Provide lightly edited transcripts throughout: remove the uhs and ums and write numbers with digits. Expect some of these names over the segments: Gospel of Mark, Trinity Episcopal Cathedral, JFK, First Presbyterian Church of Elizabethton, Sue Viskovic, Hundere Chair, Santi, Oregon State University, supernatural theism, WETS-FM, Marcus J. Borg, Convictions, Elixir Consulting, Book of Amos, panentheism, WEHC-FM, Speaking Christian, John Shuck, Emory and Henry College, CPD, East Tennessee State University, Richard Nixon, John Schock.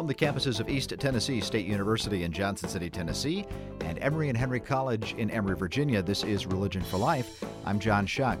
from the campuses of East Tennessee State University in Johnson City, Tennessee, and Emory and Henry College in Emory, Virginia. This is Religion for Life. I'm John Schock.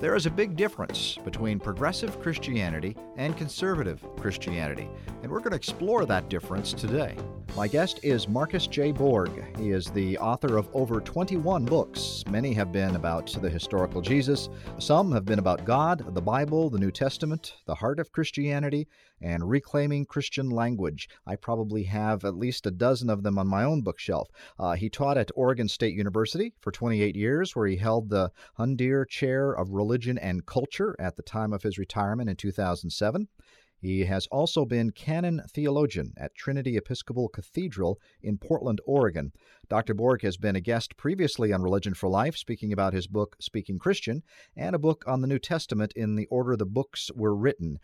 There is a big difference between progressive Christianity and conservative Christianity, and we're going to explore that difference today. My guest is Marcus J. Borg. He is the author of over 21 books. Many have been about the historical Jesus. Some have been about God, the Bible, the New Testament, the heart of Christianity, and reclaiming Christian language. I probably have at least a dozen of them on my own bookshelf. He taught at Oregon State University for 28 years, where he held the Hundere Chair of Religion and Culture at the time of his retirement in 2007. He has also been canon theologian at Trinity Episcopal Cathedral in Portland, Oregon. Dr. Borg has been a guest previously on Religion for Life, speaking about his book, Speaking Christian, and a book on the New Testament in the order the books were written.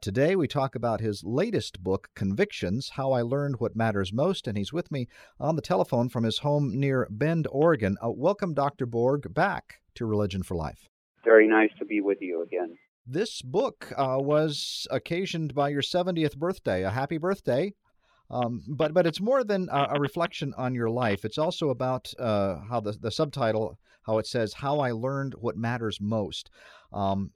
Today we talk about his latest book, Convictions, How I Learned What Matters Most, and he's with me on the telephone from his home near Bend, Oregon. Welcome, Dr. Borg, back to Religion for Life. Very nice to be with you again. This book was occasioned by your 70th birthday, a happy birthday, but it's more than a reflection on your life. It's also about how the subtitle, how it says, How I Learned What Matters Most. And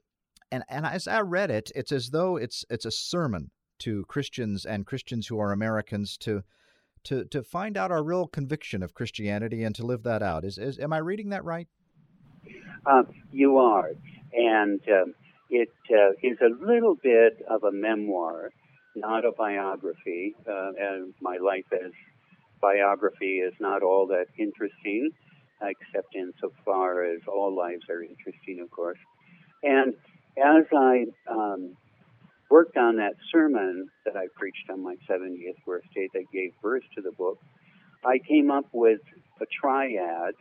as I read it, it's as though it's a sermon to Christians and Christians who are Americans to find out our real conviction of Christianity and to live that out. Am I reading that right? You are, and... It is a little bit of a memoir, not a biography, and my life as biography is not all that interesting, except insofar as all lives are interesting, of course. And as I worked on that sermon that I preached on my 70th birthday that gave birth to the book, I came up with a triad,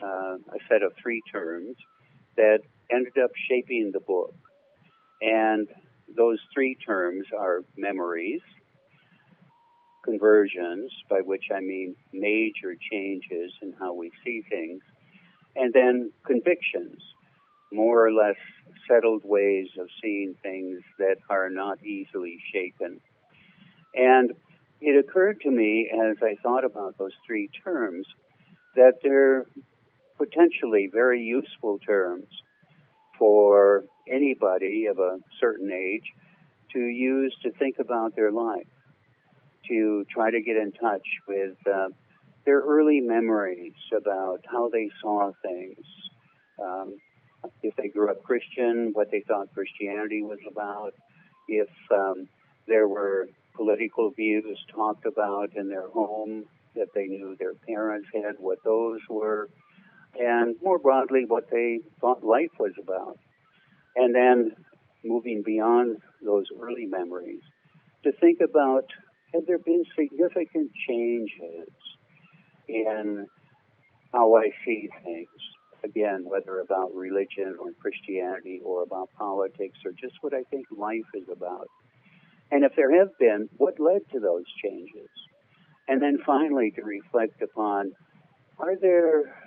a set of three terms that ended up shaping the book. And those three terms are memories, conversions, by which I mean major changes in how we see things, and then convictions, more or less settled ways of seeing things that are not easily shaken. And it occurred to me as I thought about those three terms that they're potentially very useful terms for anybody of a certain age to use to think about their life, to try to get in touch with their early memories about how they saw things, if they grew up Christian, what they thought Christianity was about, if there were political views talked about in their home that they knew their parents had, what those were, and more broadly, what they thought life was about. And then moving beyond those early memories, to think about, have there been significant changes in how I see things? Again, whether about religion or Christianity or about politics or just what I think life is about. And if there have been, what led to those changes? And then finally, to reflect upon, are there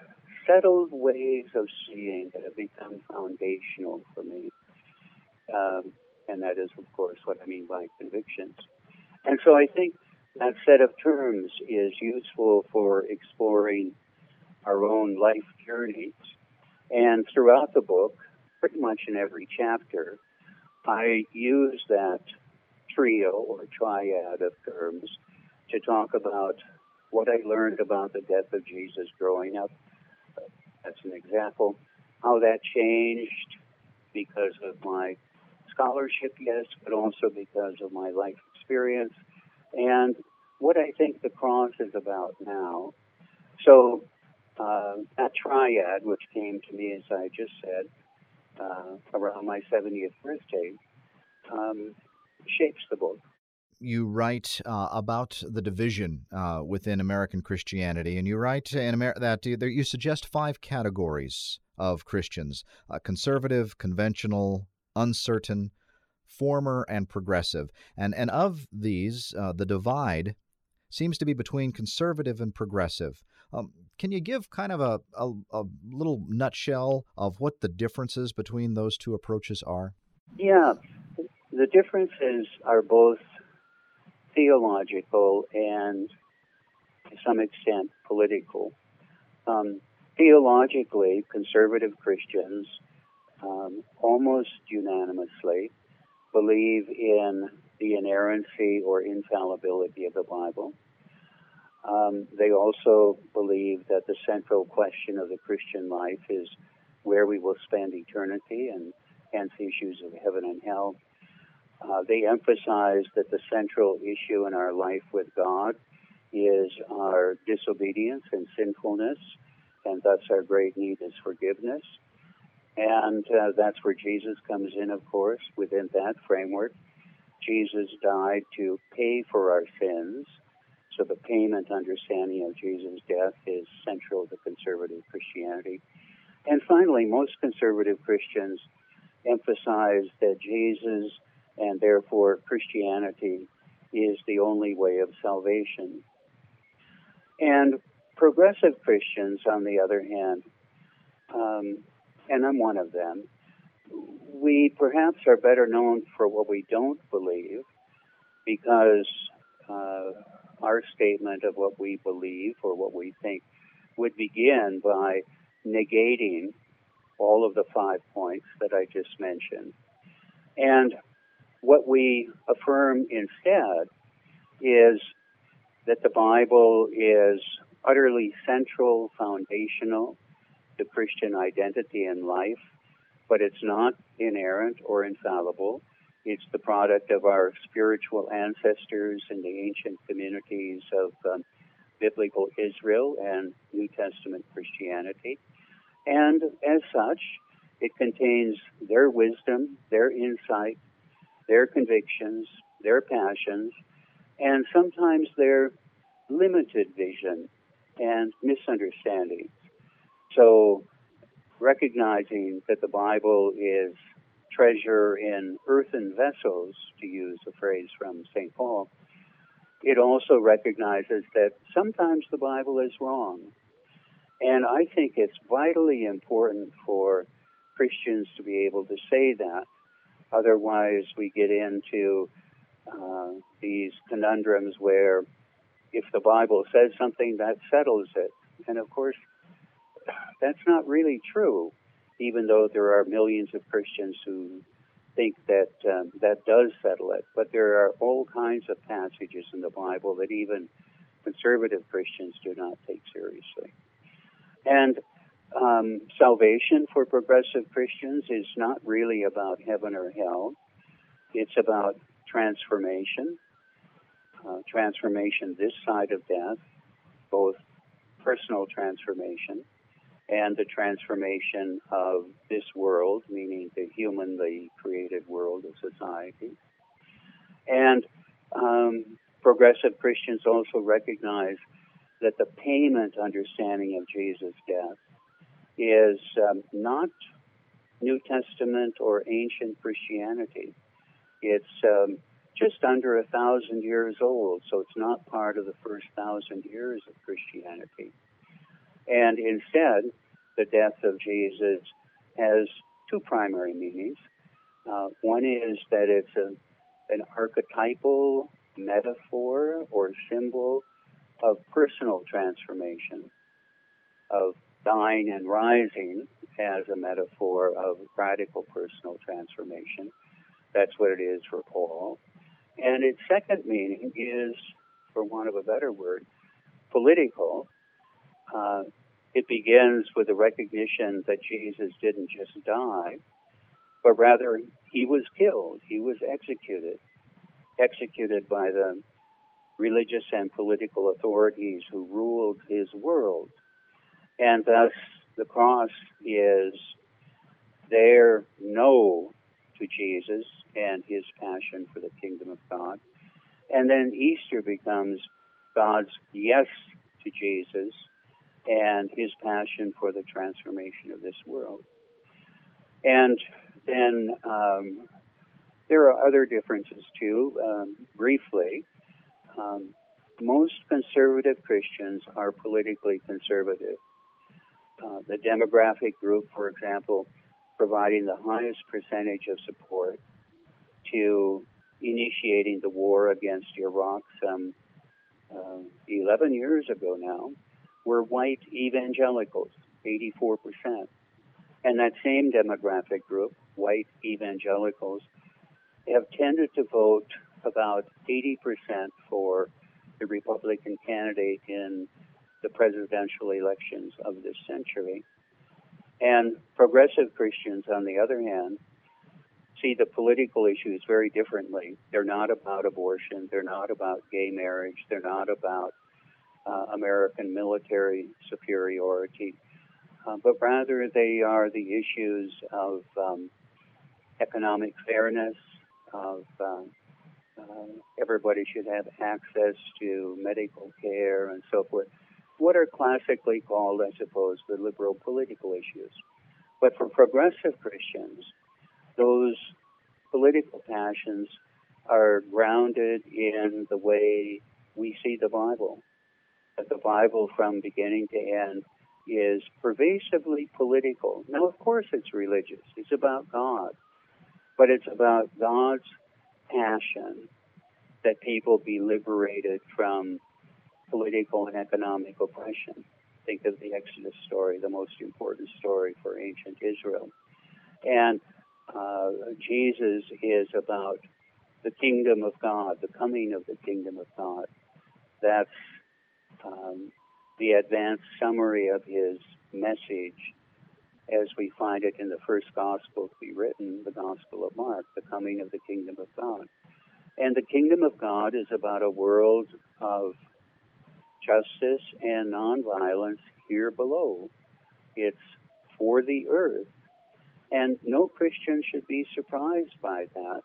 settled ways of seeing that have become foundational for me, and that is, of course, what I mean by convictions. And so I think that set of terms is useful for exploring our own life journeys, and throughout the book, pretty much in every chapter, I use that trio or triad of terms to talk about what I learned about the death of Jesus growing up. That's an example. How that changed because of my scholarship, yes, but also because of my life experience and what I think the cross is about now. So that triad, which came to me, as I just said, around my 70th birthday, shapes the book. You write about the division within American Christianity, and you write in that you suggest five categories of Christians: conservative, conventional, uncertain, former, and progressive. And of these, the divide seems to be between conservative and progressive. Can you give kind of a little nutshell of what the differences between those two approaches are? Yeah, the differences are both theological and, to some extent, political. Theologically, conservative Christians almost unanimously believe in the inerrancy or infallibility of the Bible. They also believe that the central question of the Christian life is where we will spend eternity, and hence issues of heaven and hell. They emphasize that the central issue in our life with God is our disobedience and sinfulness, and thus our great need is forgiveness. And that's where Jesus comes in, of course, within that framework. Jesus died to pay for our sins, so the payment understanding of Jesus' death is central to conservative Christianity. And finally, most conservative Christians emphasize that Jesus, and therefore Christianity, is the only way of salvation. And progressive Christians, on the other hand, and I'm one of them, we perhaps are better known for what we don't believe, because our statement of what we believe or what we think would begin by negating all of the 5 points that I just mentioned. And what we affirm instead is that the Bible is utterly central, foundational to Christian identity and life, but it's not inerrant or infallible. It's the product of our spiritual ancestors and the ancient communities of biblical Israel and New Testament Christianity. And as such, it contains their wisdom, their insight, their convictions, their passions, and sometimes their limited vision and misunderstandings. So recognizing that the Bible is treasure in earthen vessels, to use a phrase from St. Paul, it also recognizes that sometimes the Bible is wrong. And I think it's vitally important for Christians to be able to say that. Otherwise, we get into these conundrums where if the Bible says something, that settles it. And of course, that's not really true, even though there are millions of Christians who think that that does settle it. But there are all kinds of passages in the Bible that even conservative Christians do not take seriously. And salvation for progressive Christians is not really about heaven or hell. It's about transformation this side of death, both personal transformation and the transformation of this world, meaning the humanly created world of society. And progressive Christians also recognize that the payment understanding of Jesus' death is not New Testament or ancient Christianity. It's just under 1,000 years old, so it's not part of the first 1,000 years of Christianity. And instead, the death of Jesus has two primary meanings. One is that it's an archetypal metaphor or symbol of personal transformation, of dying and rising as a metaphor of radical personal transformation. That's what it is for Paul. And its second meaning is, for want of a better word, political. It begins with the recognition that Jesus didn't just die, but rather he was killed, he was executed by the religious and political authorities who ruled his world. And thus the cross is their no to Jesus and his passion for the kingdom of God. And then Easter becomes God's yes to Jesus and his passion for the transformation of this world. And then there are other differences too. Briefly, most conservative Christians are politically conservative. The demographic group, for example, providing the highest percentage of support to initiating the war against Iraq some 11 years ago now were white evangelicals, 84%. And that same demographic group, white evangelicals, have tended to vote about 80% for the Republican candidate in the presidential elections of this century. And progressive Christians, on the other hand, see the political issues very differently. They're not about abortion. They're not about gay marriage. They're not about American military superiority. But rather, they are the issues of economic fairness, of everybody should have access to medical care and so forth, what are classically called, I suppose, the liberal political issues. But for progressive Christians, those political passions are grounded in the way we see the Bible, that the Bible from beginning to end is pervasively political. Now, of course, it's religious. It's about God. But it's about God's passion that people be liberated from political and economic oppression. Think of the Exodus story, the most important story for ancient Israel. And Jesus is about the kingdom of God, the coming of the kingdom of God. That's the advanced summary of his message as we find it in the first gospel to be written, the Gospel of Mark, the coming of the kingdom of God. And the kingdom of God is about a world of justice and nonviolence here below. It's for the earth. And no Christian should be surprised by that.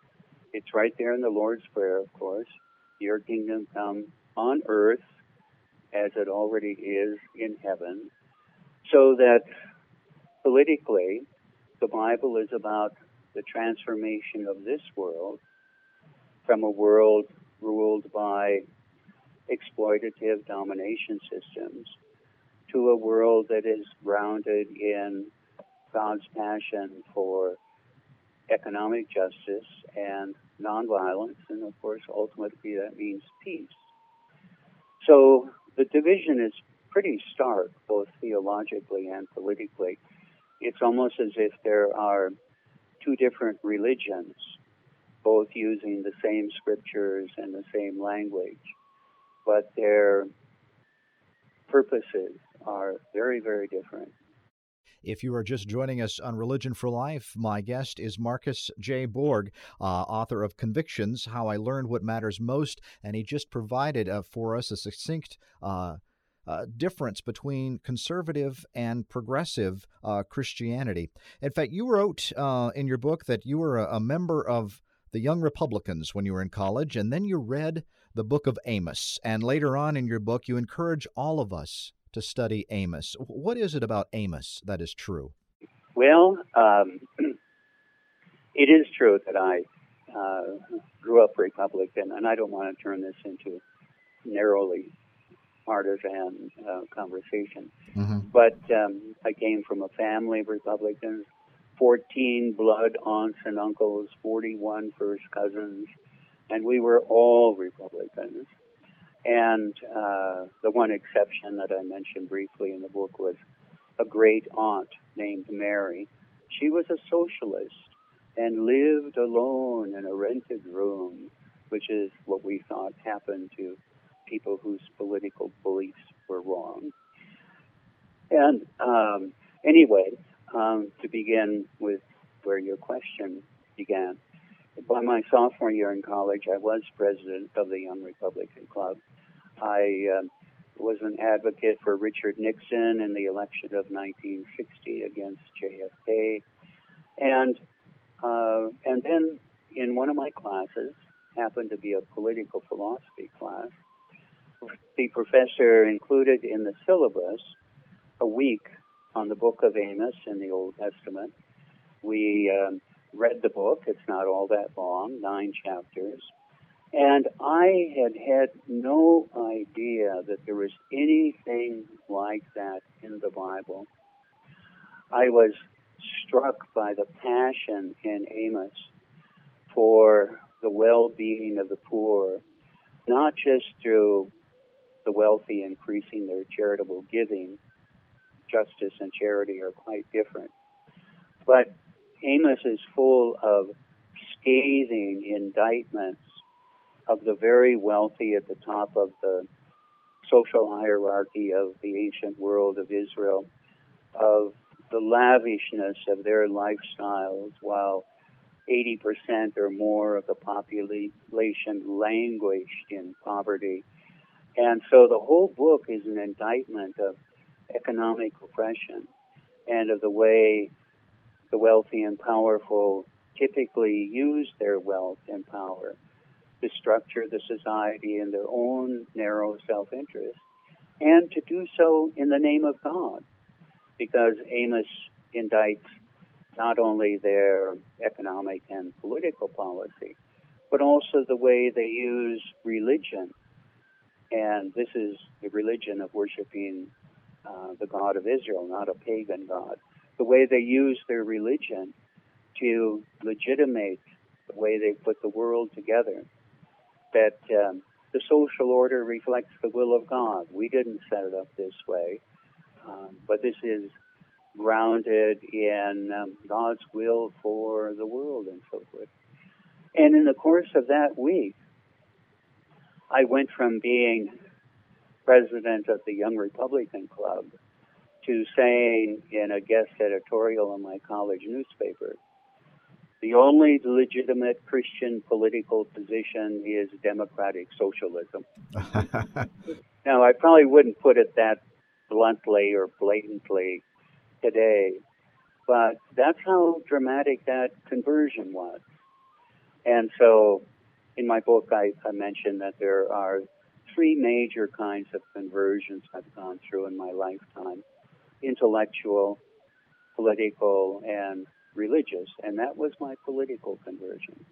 It's right there in the Lord's Prayer, of course. Your kingdom come on earth as it already is in heaven. So that politically, the Bible is about the transformation of this world from a world ruled by exploitative domination systems to a world that is grounded in God's passion for economic justice and nonviolence, and of course, ultimately, that means peace. So the division is pretty stark, both theologically and politically. It's almost as if there are two different religions, both using the same scriptures and the same language, but their purposes are very, very different. If you are just joining us on Religion for Life, my guest is Marcus J. Borg, author of Convictions, How I Learned What Matters Most, and he just provided for us a succinct difference between conservative and progressive Christianity. In fact, you wrote in your book that you were a member of the Young Republicans when you were in college, and then you read the Book of Amos. And later on in your book, you encourage all of us to study Amos. What is it about Amos that is true? Well, it is true that I grew up Republican, and I don't want to turn this into narrowly partisan conversation. Mm-hmm. But I came from a family of Republicans, 14 blood aunts and uncles, 41 first cousins, and we were all Republicans. And the one exception that I mentioned briefly in the book was a great aunt named Mary. She was a socialist and lived alone in a rented room, which is what we thought happened to people whose political beliefs were wrong. And anyway, to begin with where your question began, by my sophomore year in college, I was president of the Young Republican Club. I was an advocate for Richard Nixon in the election of 1960 against JFK. And then in one of my classes, happened to be a political philosophy class, the professor included in the syllabus a week on the Book of Amos in the Old Testament. We read the book. It's not all that long, 9 chapters. And I had no idea that there was anything like that in the Bible. I was struck by the passion in Amos for the well-being feeding of the poor, not just through the wealthy increasing their charitable giving. Justice and charity are quite different. But Amos is full of scathing indictments of the very wealthy at the top of the social hierarchy of the ancient world of Israel, of the lavishness of their lifestyles, while 80% or more of the population languished in poverty. And so the whole book is an indictment of economic oppression and of the way the wealthy and powerful typically use their wealth and power to structure the society in their own narrow self-interest, and to do so in the name of God, because Amos indicts not only their economic and political policy, but also the way they use religion. And this is the religion of worshiping the God of Israel, not a pagan God. The way they use their religion to legitimate the way they put the world together, that the social order reflects the will of God. We didn't set it up this way, but this is grounded in God's will for the world and so forth. And in the course of that week, I went from being president of the Young Republican Club to saying in a guest editorial in my college newspaper, the only legitimate Christian political position is democratic socialism. Now, I probably wouldn't put it that bluntly or blatantly today, but that's how dramatic that conversion was. And so in my book, I mentioned that there are three major kinds of conversions I've gone through in my lifetime: intellectual, political, and religious. And that was my political conversion.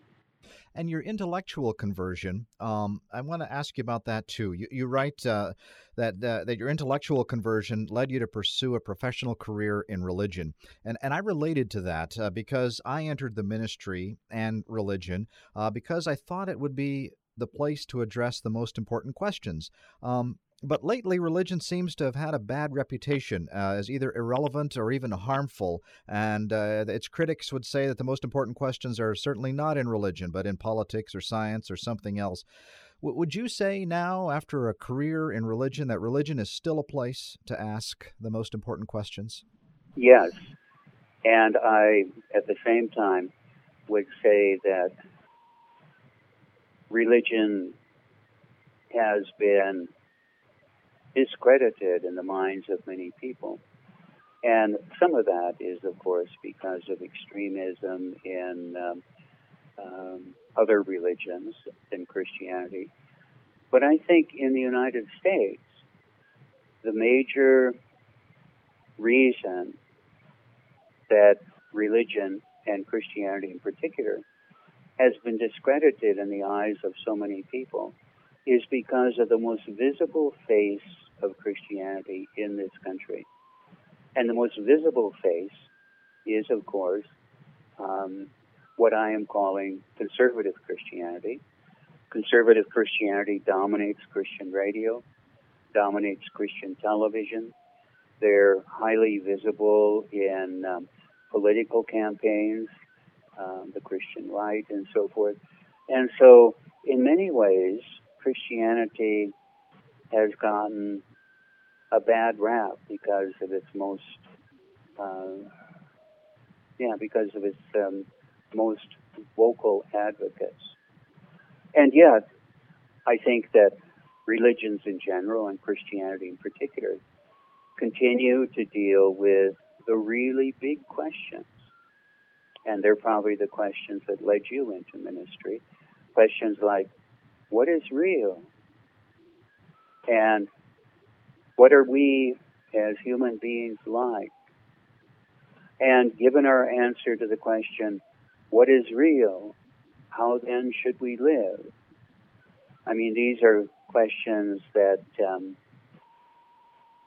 And your intellectual conversion, I want to ask you about that too. You write that your intellectual conversion led you to pursue a professional career in religion. And I related to that because I entered the ministry and religion because I thought it would be the place to address the most important questions. But lately, religion seems to have had a bad reputation as either irrelevant or even harmful, and its critics would say that the most important questions are certainly not in religion, but in politics or science or something else. Would you say now, after a career in religion, that religion is still a place to ask the most important questions? Yes, and I, at the same time, would say that religion has been discredited in the minds of many people. And some of that is, of course, because of extremism in other religions than Christianity. But I think in the United States, the major reason that religion, and Christianity in particular, has been discredited in the eyes of so many people is because of the most visible face of Christianity in this country. And the most visible face is, of course, what I am calling conservative Christianity. Conservative Christianity dominates Christian radio, dominates Christian television. They're highly visible in political campaigns, the Christian right, and so forth. And so, in many ways, Christianity has gotten a bad rap because of its most vocal advocates. And yet, I think that religions in general and Christianity in particular continue to deal with the really big questions. And they're probably the questions that led you into ministry. Questions like, what is real? And what are we as human beings like? And given our answer to the question, what is real? How then should we live? I mean, these are questions that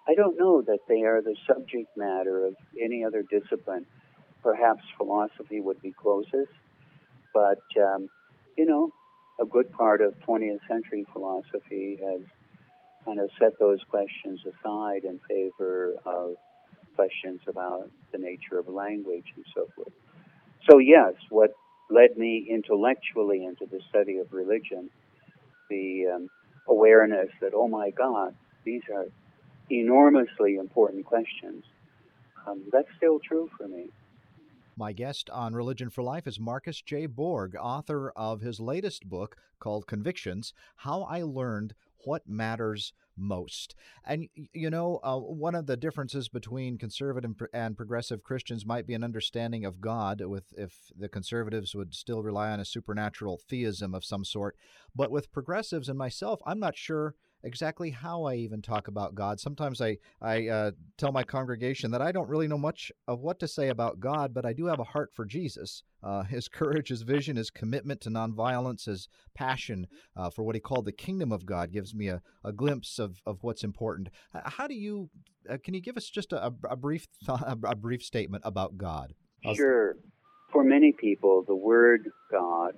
I don't know that they are the subject matter of any other discipline. Perhaps philosophy would be closest, but a good part of 20th century philosophy has kind of set those questions aside in favor of questions about the nature of language and so forth. So yes, what led me intellectually into the study of religion, the awareness that, oh my God, these are enormously important questions, that's still true for me. My guest on Religion for Life is Marcus J. Borg, author of his latest book called Convictions, How I Learned What Matters Most. And, you know, one of the differences between conservative and progressive Christians might be an understanding of God, with if the conservatives would still rely on a supernatural theism of some sort. But with progressives and myself, I'm not sure exactly how I even talk about God. Sometimes I tell my congregation that I don't really know much of what to say about God, but I do have a heart for Jesus, his courage, his vision, his commitment to nonviolence, his passion for what he called the kingdom of God gives me a glimpse of what's important. How do you, can you give us just a brief statement about God? Sure. For many people, the word God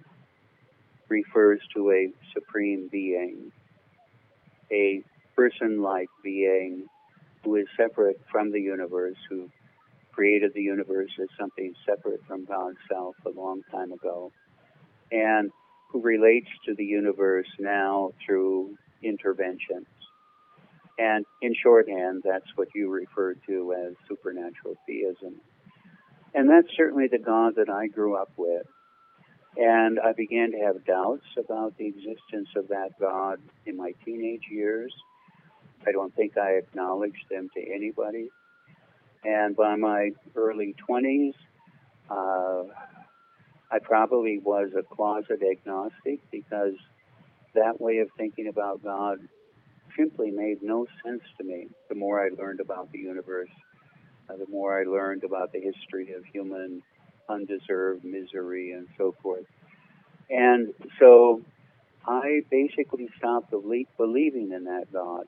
refers to a supreme being, a person-like being who is separate from the universe, who created the universe as something separate from God's self a long time ago, and who relates to the universe now through interventions. And in shorthand, that's what you refer to as supernatural theism. And that's certainly the God that I grew up with. And I began to have doubts about the existence of that God in my teenage years. I don't think I acknowledged them to anybody. And by my early 20s, I probably was a closet agnostic, because that way of thinking about God simply made no sense to me. The more I learned about the universe, the more I learned about the history of human undeserved misery and so forth. And so I basically stopped believing in that God,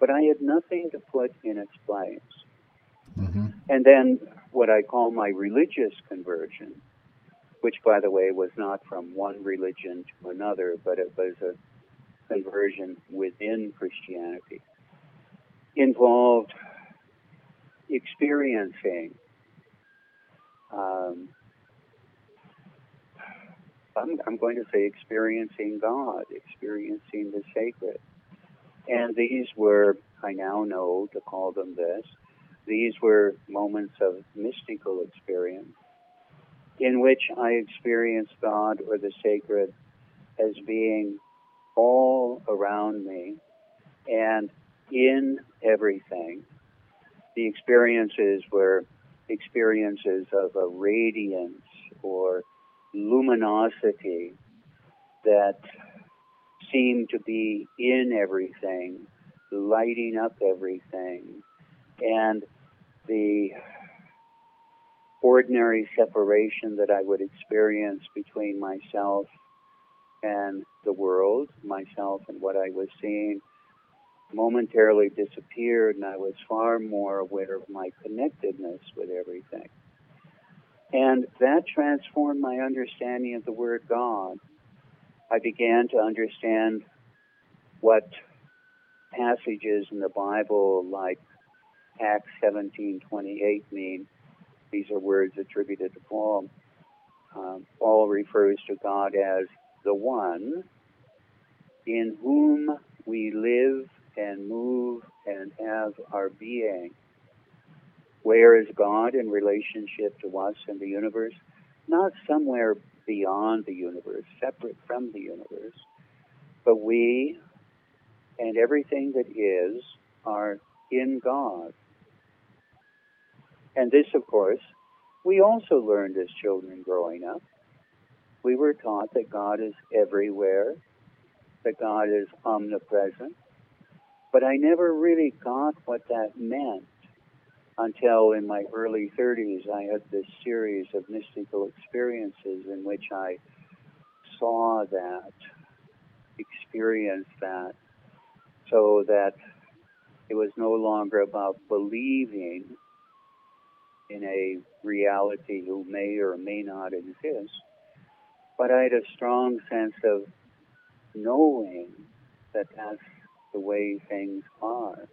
but I had nothing to put in its place. Mm-hmm. And then what I call my religious conversion, which, by the way, was not from one religion to another, but it was a conversion within Christianity, involved experiencing I'm going to say experiencing God, experiencing the sacred. And these were, I now know to call them this, these were moments of mystical experience in which I experienced God or the sacred as being all around me and in everything. The experiences were experiences of a radiance or luminosity that seemed to be in everything, lighting up everything, and the ordinary separation that I would experience between myself and the world, myself and what I was seeing, momentarily disappeared, and I was far more aware of my connectedness with everything. And that transformed my understanding of the word God. I began to understand what passages in the Bible like Acts 17:28 mean. These are words attributed to Paul. Paul refers to God as the one in whom we live and move and have our being. Where is God in relationship to us and the universe? Not somewhere beyond the universe, separate from the universe, but we and everything that is are in God. And this, of course, we also learned as children growing up. We were taught that God is everywhere, that God is omnipresent, but I never really got what that meant until in my early 30s I had this series of mystical experiences in which I saw that, experienced that, so that it was no longer about believing in a reality who may or may not exist, but I had a strong sense of knowing that that's the way things are,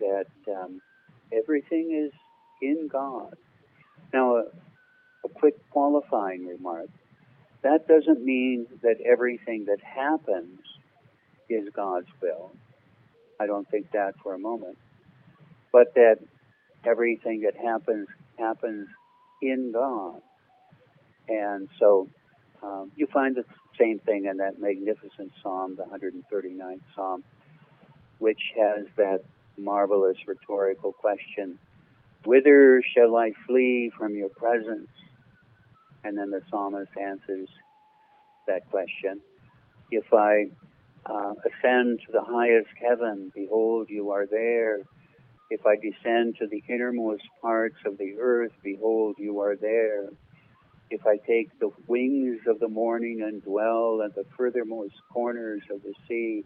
that everything is in God. Now, a quick qualifying remark. That doesn't mean that everything that happens is God's will. I don't think that for a moment. But that everything that happens, happens in God. And so you find the same thing in that magnificent psalm, the 139th psalm, which has that marvelous rhetorical question, "Whither shall I flee from your presence?" And then the psalmist answers that question. "If I ascend to the highest heaven, behold, you are there. If I descend to the innermost parts of the earth, behold, you are there. If I take the wings of the morning and dwell at the furthermost corners of the sea,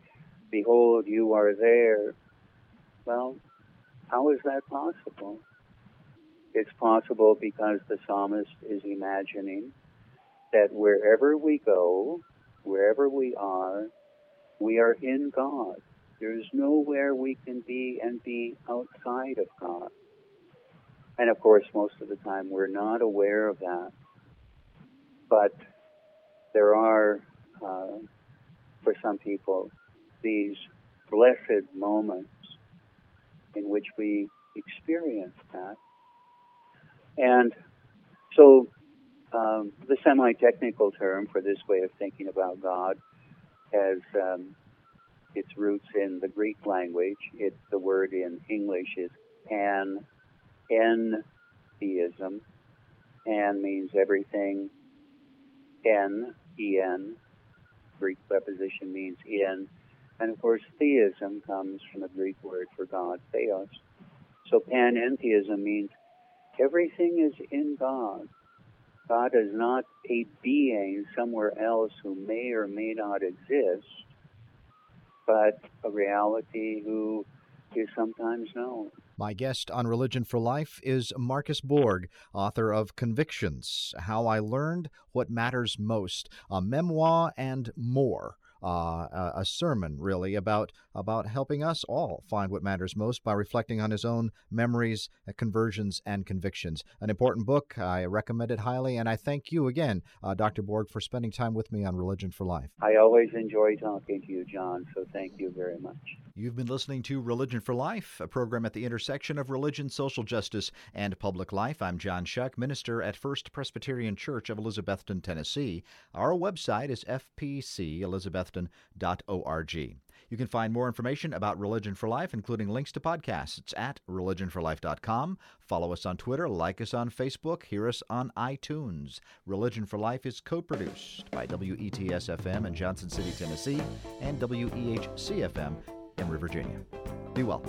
behold, you are there." Well, how is that possible? It's possible because the psalmist is imagining that wherever we go, wherever we are in God. There's nowhere we can be and be outside of God. And of course, most of the time we're not aware of that. But there are, for some people, these blessed moments in which we experience that. And so the semi-technical term for this way of thinking about God has its roots in the Greek language. The word in English is panentheism. Pan means everything. En, E-N, Greek preposition means in. And of course, theism comes from the Greek word for God, theos. So panentheism means everything is in God. God is not a being somewhere else who may or may not exist, but a reality who is sometimes known. My guest on Religion for Life is Marcus Borg, author of Convictions, How I Learned What Matters Most, a memoir and more. A sermon, really, about helping us all find what matters most by reflecting on his own memories, conversions, and convictions. An important book. I recommend it highly, and I thank you again, Dr. Borg, for spending time with me on Religion for Life. I always enjoy talking to you, John, so thank you very much. You've been listening to Religion for Life, a program at the intersection of religion, social justice, and public life. I'm John Shuck, minister at First Presbyterian Church of Elizabethton, Tennessee. Our website is fpcelizabethton.org. You can find more information about Religion for Life, including links to podcasts, at religionforlife.com. Follow us on Twitter, like us on Facebook, hear us on iTunes. Religion for Life is co-produced by WETS-FM in Johnson City, Tennessee, and WEHC-FM in Virginia. Be well.